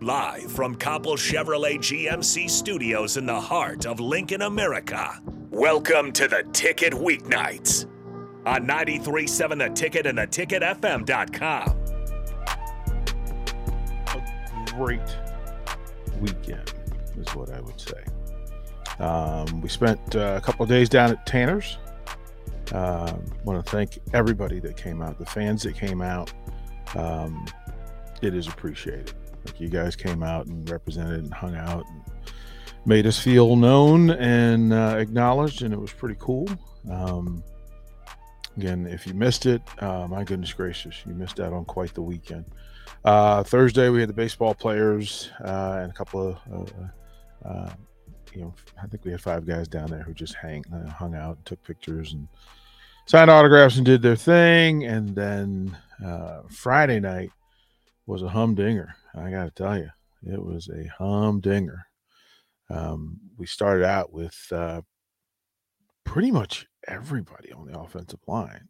Live from Coppel Chevrolet GMC Studios in the heart of Lincoln, America. Welcome to The Ticket Weeknights on 93.7 The Ticket and theticketfm.com. A great weekend is what I would say. We spent a couple of days down at Tanner's. Want to thank everybody that came out, the fans that came out. It is appreciated. Like, you guys came out and represented and hung out and made us feel known and acknowledged, and it was pretty cool. Again, if you missed it, my goodness gracious, you missed out on quite the weekend. Thursday, we had the baseball players and a couple of I think we had five guys down there who just hung out and took pictures and signed autographs and did their thing. And then Friday night was a humdinger. I got to tell you, it was a humdinger. We started out with pretty much everybody on the offensive line.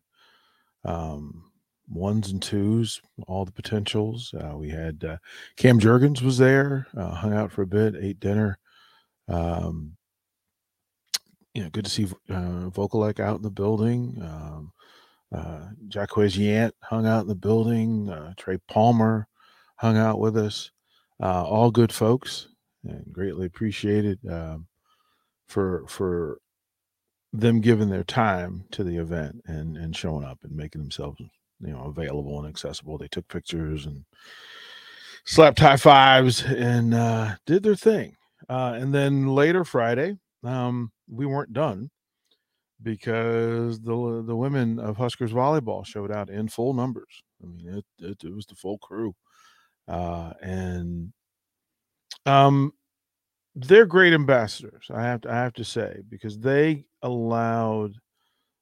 Ones and twos, all the potentials. We had Cam Jurgens was there, hung out for a bit, ate dinner. Good to see Vokolek out in the building. Jaquez Yant hung out in the building. Trey Palmer hung out with us. All good folks, and greatly appreciated for them giving their time to the event and showing up and making themselves available and accessible. They took pictures and slapped high fives and did their thing. And then later Friday, we weren't done because the women of Huskers Volleyball showed out in full numbers. I mean, it was the full crew. They're great ambassadors, I have to say, because they allowed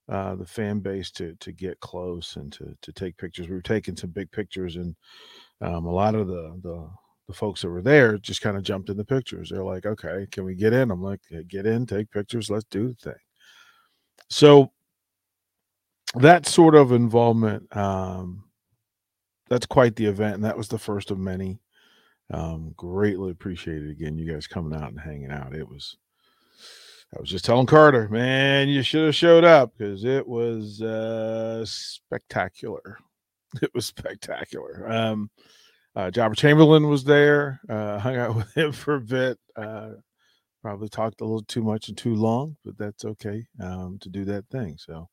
the fan base to get close and to take pictures. We were taking some big pictures, and a lot of the folks that were there just kind of jumped in the pictures. They're like, okay, can we get in? I'm like, get in, take pictures, let's do the thing. So that sort of involvement, that's quite the event, and that was the first of many. Greatly appreciated, again, you guys coming out and hanging out. I was just telling Carter, man, you should have showed up, because it was spectacular. It was spectacular. Jabbar Chamberlain was there, hung out with him for a bit, probably talked a little too much and too long, but that's okay to do that thing. So,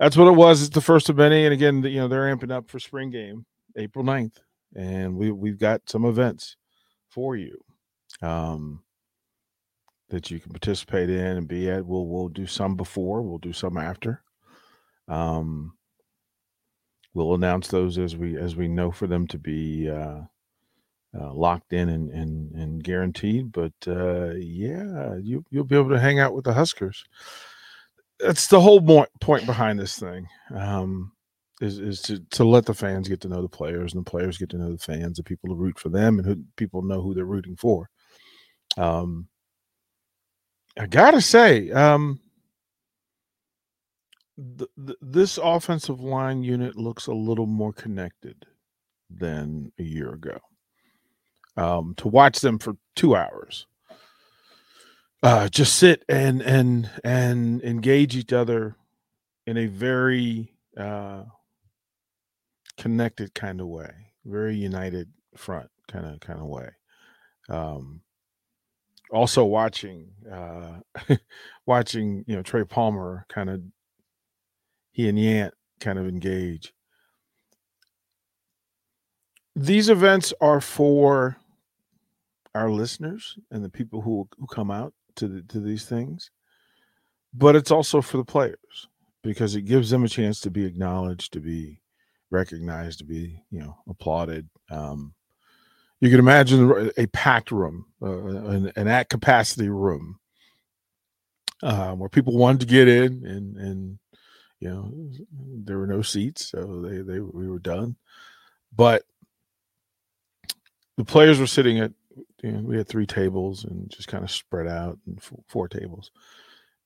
that's what it was. It's the first of many. And again, they're amping up for spring game, April 9th. And we've got some events for you that you can participate in and be at. We'll do some before, we'll do some after. We'll announce those as we know for them to be locked in and guaranteed. But you'll be able to hang out with the Huskers. That's the whole point behind this thing, is to let the fans get to know the players, and the players get to know the fans, the people who root for them, and people know who they're rooting for. I gotta say. This offensive line unit looks a little more connected than a year ago. To watch them for 2 hours, just sit and engage each other in a very connected kind of way, very united front kind of way. Also watching Trey Palmer he and Yant kind of engage. These events are for our listeners and the people who come out to these things, but it's also for the players, because it gives them a chance to be acknowledged, to be recognized, to be applauded. You can imagine a packed room, an at capacity room, where people wanted to get in and. There were no seats, so we were done. But the players were sitting at, we had three tables and just kind of spread out, and four tables.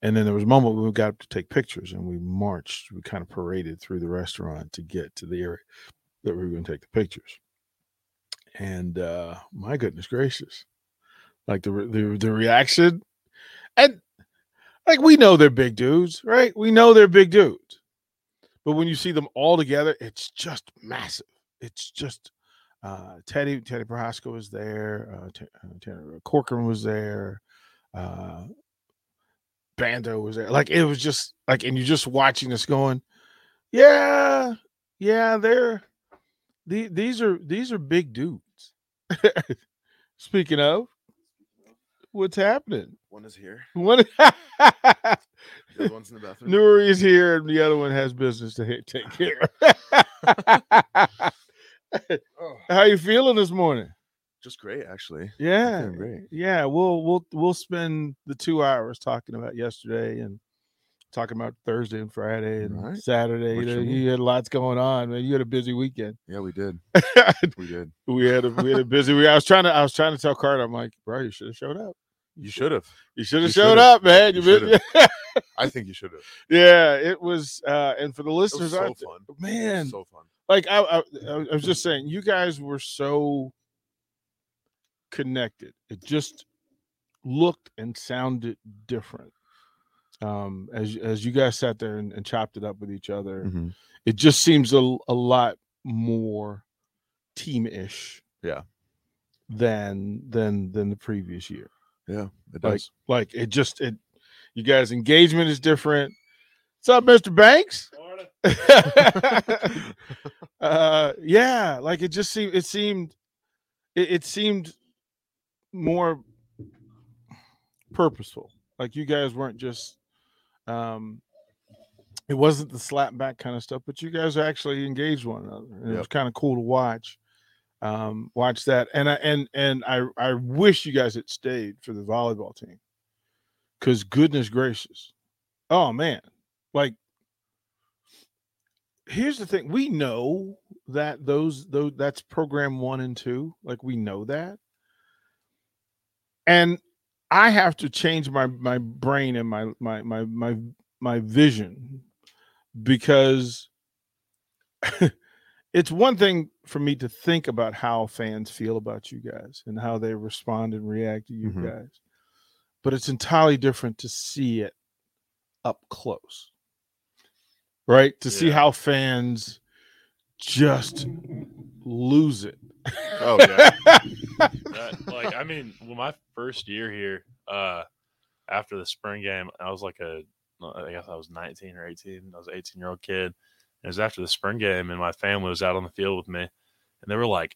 And then there was a moment we got up to take pictures, and we kind of paraded through the restaurant to get to the area that we were going to take the pictures. And my goodness gracious, like the reaction, and like we know they're big dudes, right? We know they're big dudes, but when you see them all together, it's just massive. It's just Teddy Perhasco was there, Tanner Corcoran was there, Bando was there. Like it was just like, and you're just watching this going, yeah, they're. These are big dudes. Speaking of, what's happening? One is here. The other one's in the bathroom. Nuri is here, and the other one has business to take care of. How you feeling this morning? Just great, actually. Yeah, great. Yeah, we'll spend the 2 hours talking about yesterday and talking about Thursday and Friday and right. Saturday. You had lots going on, man. You had a busy weekend. Yeah, we did. We had a busy week. I was trying to tell Carter, I'm like, bro, you should have showed up. You should have showed up, man. I think you should have. Yeah, it was. And for the listeners, it was so fun. Man, it was so fun. Like I was just saying, you guys were so connected. It just looked and sounded different. As you guys sat there and chopped it up with each other, mm-hmm. It just seems a lot more team-ish, yeah, than the previous year. Yeah, it does. Like it just it. You guys' engagement is different. What's up, Mr. Banks? Florida. Yeah, like it just seemed. It seemed more purposeful. Like you guys weren't just. It wasn't the slap back kind of stuff, but you guys actually engaged one another. And yep. It was kind of cool to watch that. And I wish you guys had stayed for the volleyball team. Cause goodness gracious. Oh man. Like here's the thing. We know that those that's program 1 and 2. Like we know that. And I have to change my brain and my vision, because it's one thing for me to think about how fans feel about you guys and how they respond and react to you mm-hmm. guys, but it's entirely different to see it up close, right? To see how fans just lose it. Oh yeah. Well, my first year here, after the spring game, I was like I guess I was 19 or 18. I was an 18-year-old kid. And it was after the spring game, and my family was out on the field with me, and there were like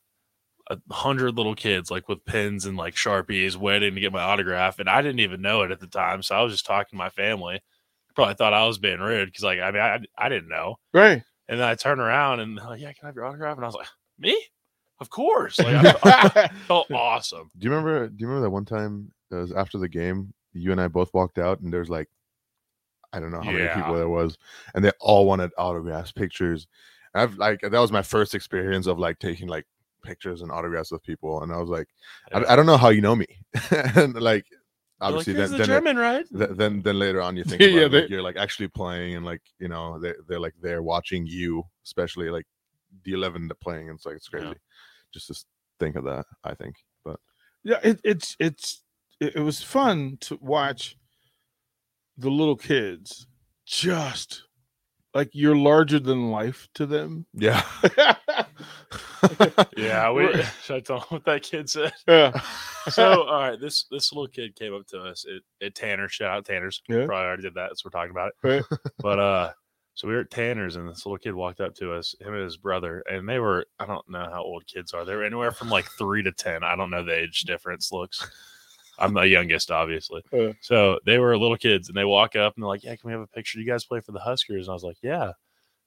100 little kids, like with pens and like Sharpies, waiting to get my autograph, and I didn't even know it at the time. So I was just talking to my family. I probably thought I was being rude because, like, I mean, I didn't know, right? And then I turned around and they're like, yeah, can I have your autograph? And I was like, me? Of course. Like, I felt awesome. Do you remember that one time it was after the game, you and I both walked out and there's like, I don't know how many people there was, and they all wanted autographs, pictures. And I've like, that was my first experience of like taking like pictures and autographs with people. And I was like, yeah. I don't know how you know me. And like, obviously like, then German, right? Then later on you think about it, like, you're like actually playing and like, you know, they're like, they're watching you, especially like D11 to playing. And it's like, it's crazy. Yeah. Just to think of that, I think. But yeah, it was fun to watch the little kids just like you're larger than life to them. Yeah. Yeah. Should I tell them what that kid said? Yeah. So all right, this little kid came up to us at Tanner. Shout out Tanner's. Yeah. Probably already did that, so we're talking about it. Right. But so we were at Tanner's, and this little kid walked up to us, him and his brother, and they were, I don't know how old kids are. They were anywhere from like 3 to 10. I don't know the age difference looks. I'm the youngest, obviously. Yeah. So they were little kids, and they walk up, and they're like, yeah, can we have a picture? Do you guys play for the Huskers? And I was like, yeah.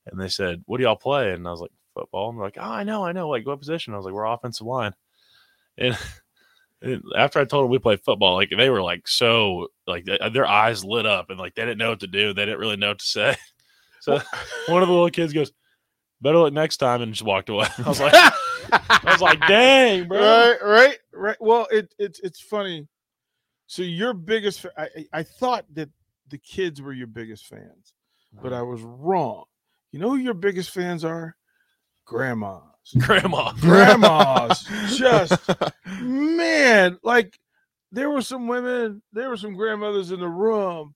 And they said, what do y'all play? And I was like, football. And they're like, oh, I know. Like, what position? I was like, we're offensive line. And after I told them we played football, like they were like so, like their eyes lit up, and like they didn't know what to do. They didn't really know what to say. So one of the little kids goes, better luck next time, and just walked away. I was like, dang, bro. Right. Well, it's funny. So your biggest I thought that the kids were your biggest fans, but I was wrong. You know who your biggest fans are? Grandmas. Grandmas. Just, man, like there were some women, there were some grandmothers in the room,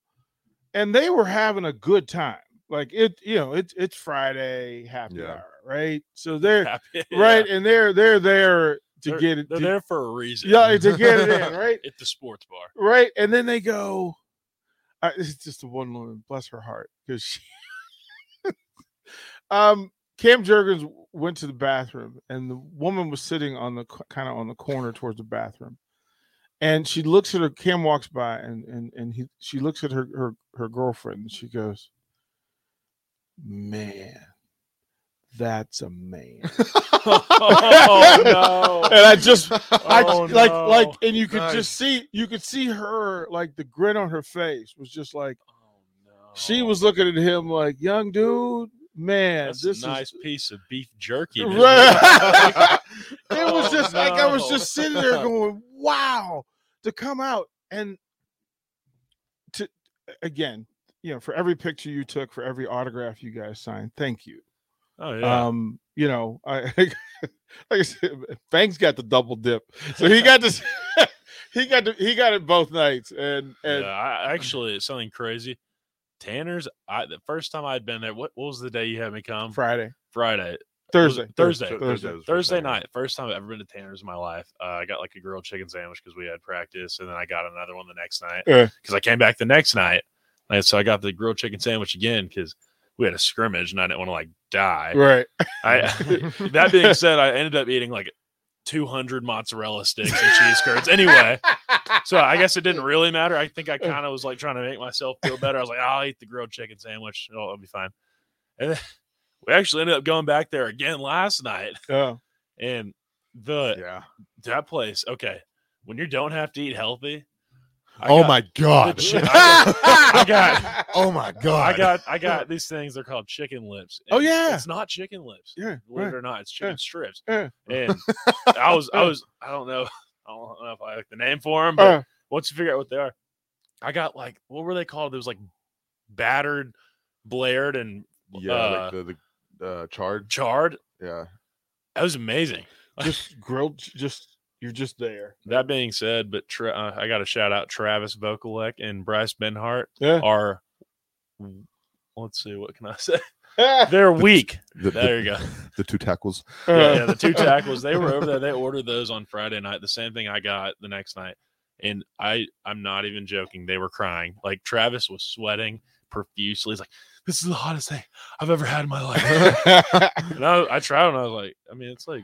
and they were having a good time. Like it, you know, it's Friday happy hour, right? So they're happy, right, and they're there to get it. They're there for a reason. Yeah, to get it in, right? At the sports bar, right? And then they go. It's just the one woman, bless her heart, because she. Cam Jurgens went to the bathroom, and the woman was sitting on the kind of on the corner towards the bathroom, and she looks at her. Cam walks by, and she looks at her girlfriend, and she goes, "Man, that's a man." Oh, no. And and you could just see, you could see her, like the grin on her face was just like, oh no. She was looking at him like, young dude, man, that's this a nice piece of beef jerky. Right. It was just like, I was just sitting there going, wow, to come out and to, again, you know, for every picture you took, for every autograph you guys signed, thank you. Oh yeah. You know, like I said, Fang's got the double dip, so he got this. He got it both nights, and I actually, it's something crazy. Tanner's. The first time I'd been there. What was the day you had me come? Friday. Thursday night. First time I've ever been to Tanner's in my life. I got like a grilled chicken sandwich because we had practice, and then I got another one the next night because I came back the next night. And so I got the grilled chicken sandwich again because we had a scrimmage and I didn't want to like die. Right. That being said, I ended up eating like 200 mozzarella sticks and cheese curds anyway. So I guess it didn't really matter. I think I kind of was like trying to make myself feel better. I was like, I'll eat the grilled chicken sandwich. It'll be fine. And then we actually ended up going back there again last night. Oh. And that place. Okay. When you don't have to eat healthy. I got these things. They're called chicken lips. Oh yeah, it's not chicken lips. Yeah, believe it or not, it's chicken strips. Yeah. And I don't know if I like the name for them, but once you figure out what they are, I got like, what were they called? It was like battered, blared, and charred. Yeah, that was amazing. Just grilled, just. You're just there. That being said, but I got to shout out Travis Vokolek and Bryce Benhart are, let's see, what can I say? They're weak. There you go. The two tackles. Yeah, the two tackles. They were over there. They ordered those on Friday night. The same thing I got the next night. And I'm not even joking. They were crying. Like, Travis was sweating profusely. He's like, this is the hottest thing I've ever had in my life. And I tried and I was like, I mean, it's like,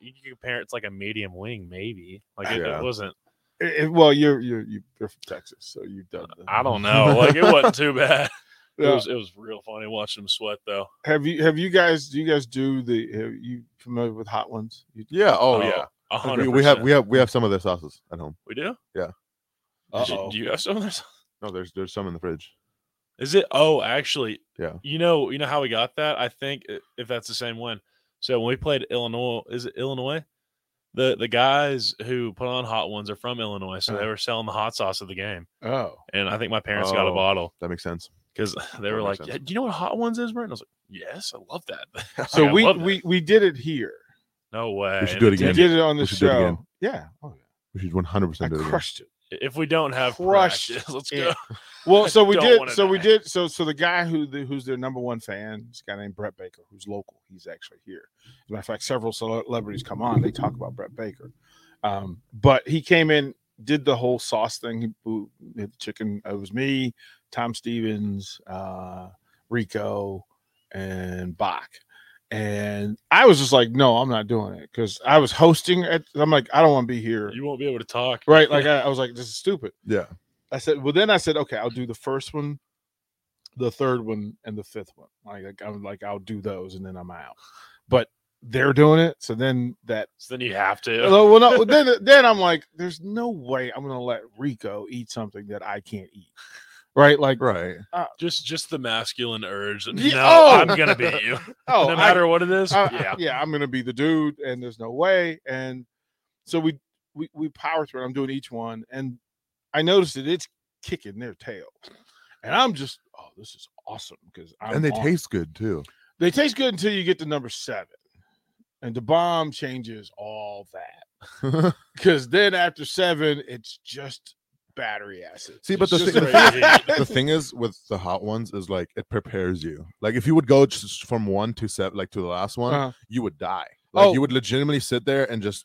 you can compare it's like a medium wing, maybe. Like it wasn't. Well, you're from Texas, so you've done. I don't know. Like it wasn't too bad. Yeah. It was real funny watching them sweat though. Are you familiar with Hot Ones? Yeah. Oh yeah. 100%. We have some of their sauces at home. We do. Yeah. Do you have some of their sauces? No, there's some in the fridge. Is it? Oh, actually. Yeah. You know how we got that? I think if that's the same one. So when we played Illinois, is it Illinois? The guys who put on Hot Ones are from Illinois, so they were selling the hot sauce of the game. Oh. And I think my parents got a bottle. That makes sense. Because they were like, yeah, do you know what Hot Ones is, Brent? And I was like, yes, I love that. So like, we did it here. No way. We should do it again. We did it on the show. Yeah. Oh, yeah. We should 100% do it again. I crushed it. If we don't have practice, let's go. Well, so we did. So the guy who's their number one fan, this guy named Brett Baker, who's local. He's actually here. As a matter of fact, several celebrities come on. They talk about Brett Baker. But he came in, did the whole sauce thing. He had the chicken. It was me, Tom Stevens, Rico, and Bach. And I was just like, no, I'm not doing it because I was hosting. I'm like, I don't want to be here. You won't be able to talk. Right. Like, I was like, this is stupid. Yeah. Then I said, okay, I'll do the first one, the third one, and the fifth one. Like I'm like, I'll do those and then I'm out. But they're doing it. So then you have to. Well, no, then I'm like, there's no way I'm going to let Rico eat something that I can't eat. Right, like just the masculine urge. I'm gonna beat you. Oh, no matter what it is. I'm gonna be the dude, and there's no way. And so we power through it. I'm doing each one, and I noticed that it's kicking their tail, and I'm just, oh, this is awesome because they taste good too. They taste good until you get to number 7, And the bomb changes all that. Because then after 7, it's just battery acid. See, but the thing is with the Hot Ones is like it prepares you. Like if you would go just from 1 to 7, like to the last one, you would die. Like you would legitimately sit there and just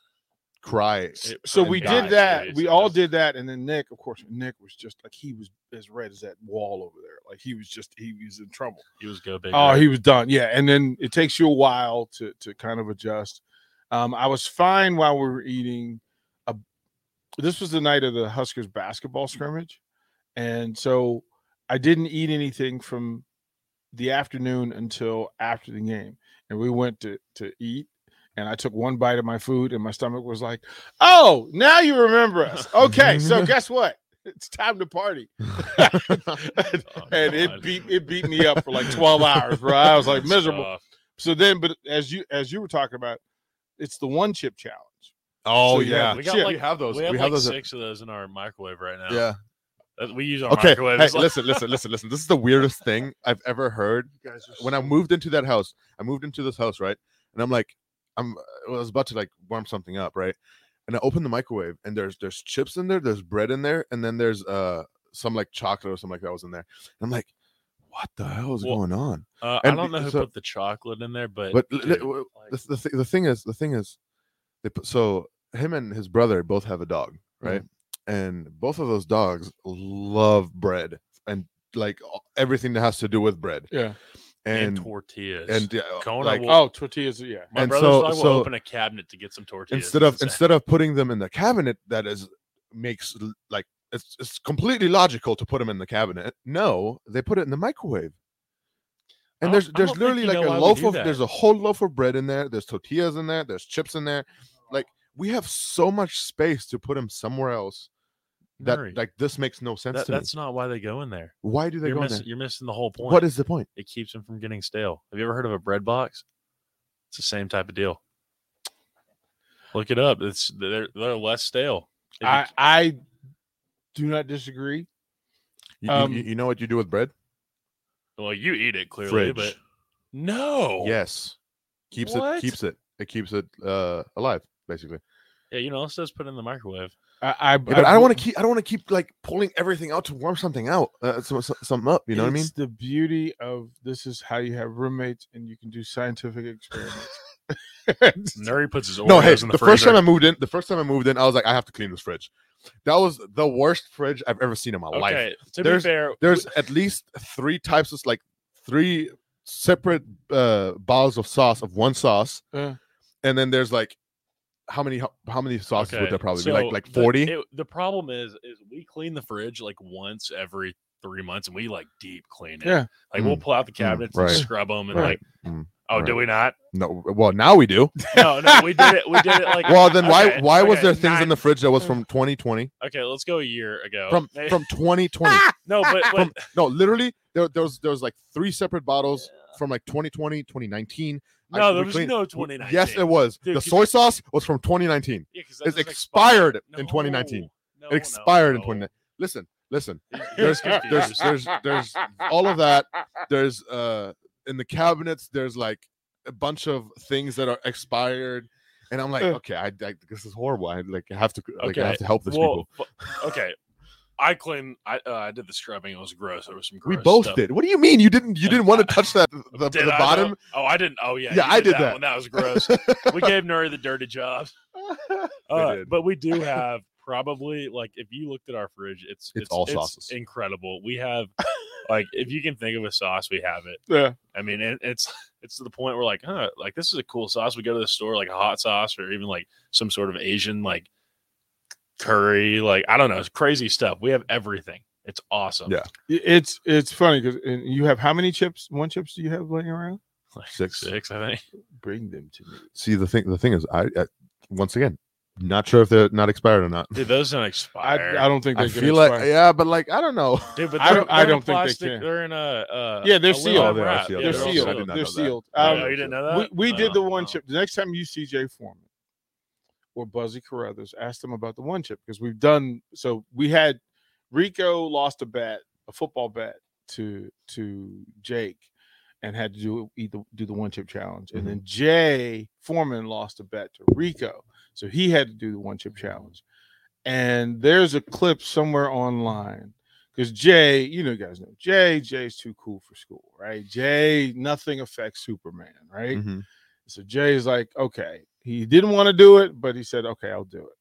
cry. So we did that. We all did that. And then Nick, of course, Nick was just like, he was as red as that wall over there. Like he was in trouble. He was good. Oh, he was done. Yeah. And then it takes you a while to kind of adjust. I was fine while we were eating. This was the night of the Huskers basketball scrimmage. And so I didn't eat anything from the afternoon until after the game. And we went to eat. And I took one bite of my food, and my stomach was like, oh, now you remember us. Okay, so guess what? It's time to party. And it beat me up for like 12 hours, bro. I was like miserable. So then, but as you were talking about, it's the one chip challenge. Oh, so yeah. We have those 6 of those in our microwave right now. Yeah. We use our microwave. Hey, listen. This is the weirdest thing I've ever heard. When I moved into that house, I moved into this house, right? And I'm like, I was about to like warm something up, right? And I opened the microwave, and there's chips in there, there's bread in there, and then there's some like chocolate or something like that was in there. And I'm like, what the hell is going on? I don't know who put the chocolate in there, but the thing is, they put, so him and his brother both have a dog, right? Mm-hmm. And both of those dogs love bread and like everything that has to do with bread. Yeah. And tortillas, and tortillas, yeah. My brother's dog will open a cabinet to get some tortillas. Instead of putting them in the cabinet, that makes like it's completely logical to put them in the cabinet. No, they put it in the microwave. And there's literally like a loaf of there's a whole loaf of bread in there. There's tortillas in there. There's chips in there. Like we have so much space to put them somewhere else. That like this makes no sense to me. That's not why they go in there. Why do they go in there? You're missing the whole point. What is the point? It keeps them from getting stale. Have you ever heard of a bread box? It's the same type of deal. Look it up. It's they're less stale. I do not disagree. You know what you do with bread? Well, you eat it clearly, fridge. But no. Yes, keeps it alive basically. Yeah, you know, it says put it in the microwave. I don't want to keep. I don't want to keep like pulling everything out to warm something out. Something up. You know what I mean? It's the beauty of this is how you have roommates and you can do scientific experiments. Nuri puts his Oreos in the freezer. The first time I moved in, I was like, I have to clean this fridge. That was the worst fridge I've ever seen in my life. Okay, there's at least 3 types of like 3 separate bottles of sauce of one sauce, and then there's like. How many sauces would there probably be? Like 40? The problem is we clean the fridge like once every 3 months, and we like deep clean it. Yeah. Like we'll pull out the cabinets and scrub them and do we not? No. Well, now we do. No, we did it like well, then why was there things in the fridge that was from 2020? Okay, let's go a year ago. From 2020. No, literally there was like 3 separate bottles from like 2020, 2019. No, there was no 2019. Yes, it was. Dude, the soy sauce was from 2019. Yeah, it's expired in 2019. It expired in 2019. Listen. There's all of that. There's in the cabinets. There's like a bunch of things that are expired, and I'm like, okay, I this is horrible. I have to help these people. Okay. I cleaned. I did the scrubbing. It was gross. There was some gross. We both did. What do you mean you didn't? You didn't want to touch that the bottom? Oh, I didn't. Oh, yeah. Yeah, I did that. That was gross. We gave Nuri the dirty job. But we do have probably like if you looked at our fridge, it's all sauces. It's incredible. We have like if you can think of a sauce, we have it. Yeah. I mean, it's to the point where like, like this is a cool sauce. We go to the store like a hot sauce or even like some sort of Asian like. Curry, like I don't know, it's crazy stuff. We have everything. It's awesome. Yeah, it's funny because you have how many chips? One chips do you have laying around? Like six, I think. Bring them to me. See the thing is, I once again not sure if they're not expired or not. Dude, those don't expire. I don't think they. I feel expire. Like yeah, but like I don't know. Dude, but I don't think they can. They're in a yeah, they're sealed. They're sealed. They're sealed. They're sealed. You didn't know that. We did the one chip. The next time you see Jay Foreman. Or Buzzy Carruthers, asked them about the one chip because we've done so. We had Rico lost a football bat to Jake, and had to do the one chip challenge. And then Jay Foreman lost a bet to Rico, so he had to do the one chip challenge. And there's a clip somewhere online because Jay, you guys know Jay's too cool for school, right? Jay, nothing affects Superman, right? Mm-hmm. So Jay's like, okay, he didn't want to do it, but he said, okay, I'll do it.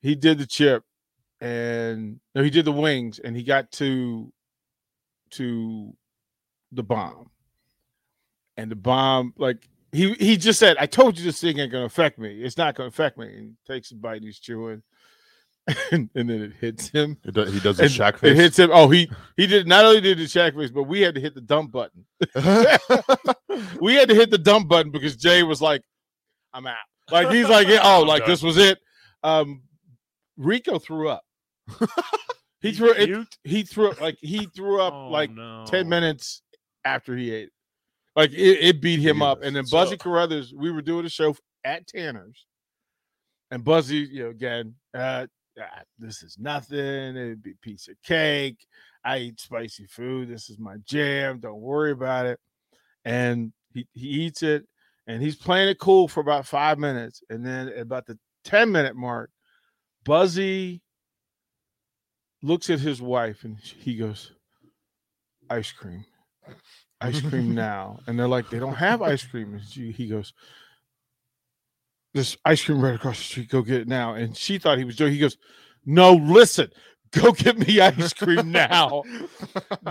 He did the chip, he did the wings, and he got to the bomb. And the bomb, like he just said, I told you this thing ain't gonna affect me. It's not gonna affect me. And he takes a bite, and he's chewing, and then it hits him. He does the shack face. It hits him. Oh, he did not only did the shack face, but we had to hit the dump button. We had to hit the dump button because Jay was like, I'm out. Like he's like, this was it. Rico threw up. He threw up 10 minutes after he ate it. Like it beat him up. And then Buzzy Carruthers, we were doing a show at Tanner's, and Buzzy, this is nothing. It'd be a piece of cake. I eat spicy food. This is my jam. Don't worry about it. And he eats it, and he's playing it cool for about 5 minutes, and then about the 10-minute mark, Buzzy looks at his wife and he goes, ice cream now. And they're like, they don't have ice cream. And he goes, there's ice cream right across the street, go get it now. And she thought he was joking. He goes, no, listen, go get me ice cream now.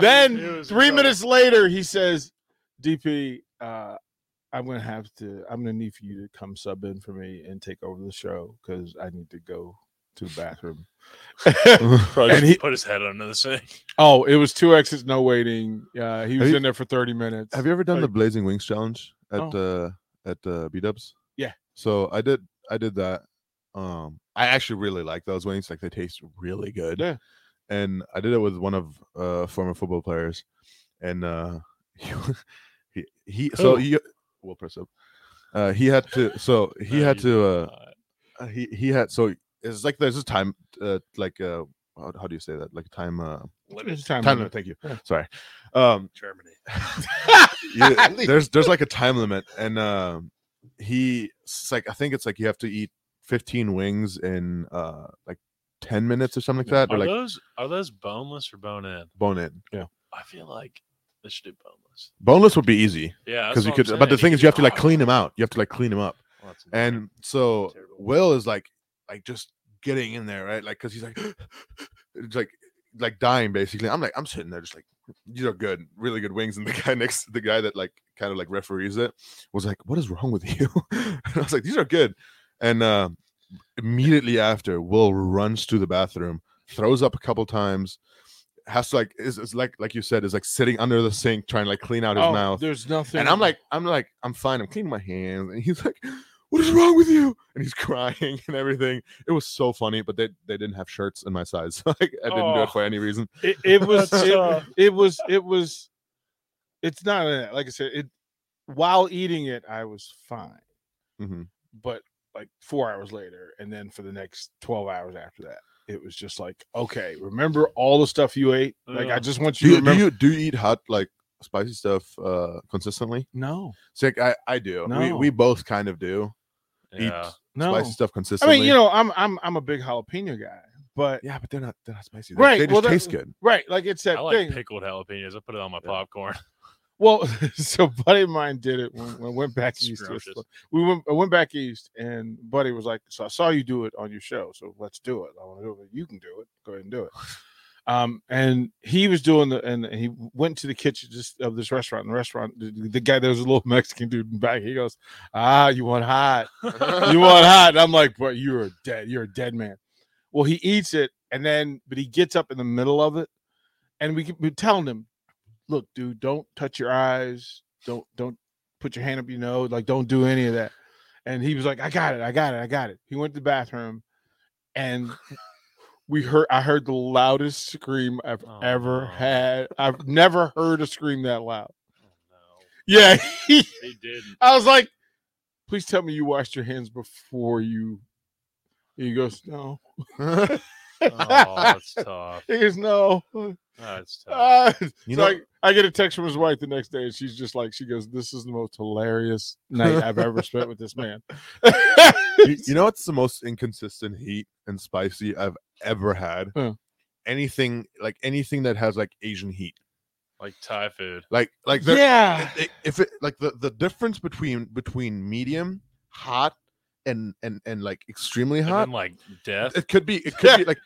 Then 3 minutes later, he says, DP, I'm going to need for you to come sub in for me and take over the show because I need to go to the bathroom. And he put his head under the sink. Oh, it was 2 exits, no waiting. He was in there for 30 minutes. Have you ever done the Blazing Wings Challenge at B Dubs? Yeah. So I did that. I actually really like those wings. Like they taste really good. Yeah. And I did it with one of former football players, and we'll press up. So it's like there's this time how do you say that? Like time limit. Thank you. Yeah. Sorry. Germany. There's like a time limit, and I think you have to eat 15 wings in 10 minutes or something like that. Are those boneless or bone in? Bone in. Yeah. I feel like they should do boneless. Boneless would be easy. Yeah. Because the thing is you have to clean them out. You have to clean them up. Well, and so Will is like just getting in there, right? Like, cause he's like, it's like dying basically. I'm sitting there just like, these are good, really good wings. And the guy that kind of referees it was like, what is wrong with you? And I was like, these are good. And immediately after, Will runs to the bathroom, throws up a couple times, has to like you said, is like sitting under the sink trying to clean out his mouth. There's nothing. And I'm fine. I'm cleaning my hands. And he's like, what is wrong with you? And he's crying and everything. It was so funny, but they didn't have shirts in my size. I didn't do it for any reason. It's not like I said. While eating it, I was fine, but 4 hours later, and then for the next 12 hours after that, it was just like, okay, remember all the stuff you ate. Like I just want you to remember. Do you eat hot spicy stuff consistently? No. It's like I do. No. We both kind of do. Yeah. Eat spicy stuff consistently. I mean, I'm a big jalapeno guy, but yeah, but they're not spicy. Right. They just taste good. Right. Like it's that thing. Pickled jalapenos. I put it on my popcorn. Well, so buddy of mine did it when I went back east. I went back east, and buddy was like, so I saw you do it on your show, so let's do it. I want to do it. You can do it. Go ahead and do it. And he was doing and he went to the kitchen of this restaurant. And the restaurant, the guy, there was a little Mexican dude in back. He goes, you want hot? You want hot? And I'm like, but you're a dead man. Well, he eats it, and then, but he gets up in the middle of it, and we're telling him, look, dude, don't touch your eyes. Don't put your hand up your nose. Like, don't do any of that. And he was like, I got it. He went to the bathroom, and I heard the loudest scream I've ever had. I've never heard a scream that loud. Oh, no. Yeah. He did. I was like, please tell me you washed your hands before you. And he goes, no. That's tough. He goes, no. That's tough. You know, like, I get a text from his wife the next day, and she's just like, she goes, this is the most hilarious night I've ever spent with this man. You know what's the most inconsistent heat and spicy I've ever had? Huh. Anything that has like Asian heat. Like Thai food. Like yeah. If it like the difference between medium, hot, and like extremely hot, and then, like death. It could be like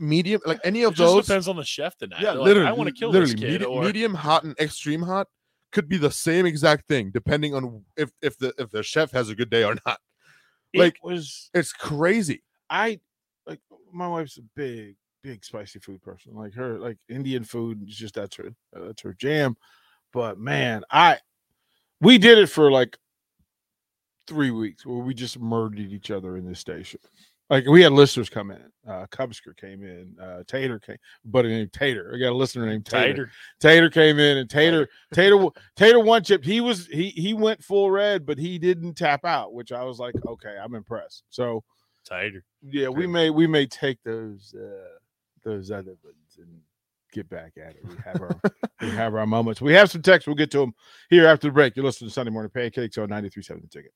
medium, like any of those. Just depends on the chef tonight. Yeah, like, literally. I want to kill this kid. Medium hot and extreme hot could be the same exact thing, depending on if the chef has a good day or not. It's crazy. My wife's a big spicy food person. Like her, like Indian food is just that's her jam. But man, we did it for like 3 weeks where we just murdered each other in this station. Like we had listeners come in. Cubsker came in. Tater came, buddy named Tater. I got a listener named Tater. Tater came in, and Tater one chipped. He went full red, but he didn't tap out, which I was like, okay, I'm impressed. So Tater. Yeah, we may take those other ones and get back at it. We have our moments. We have some texts. We'll get to them here after the break. You're listening to Sunday Morning Pancakes on 93.7 The Ticket.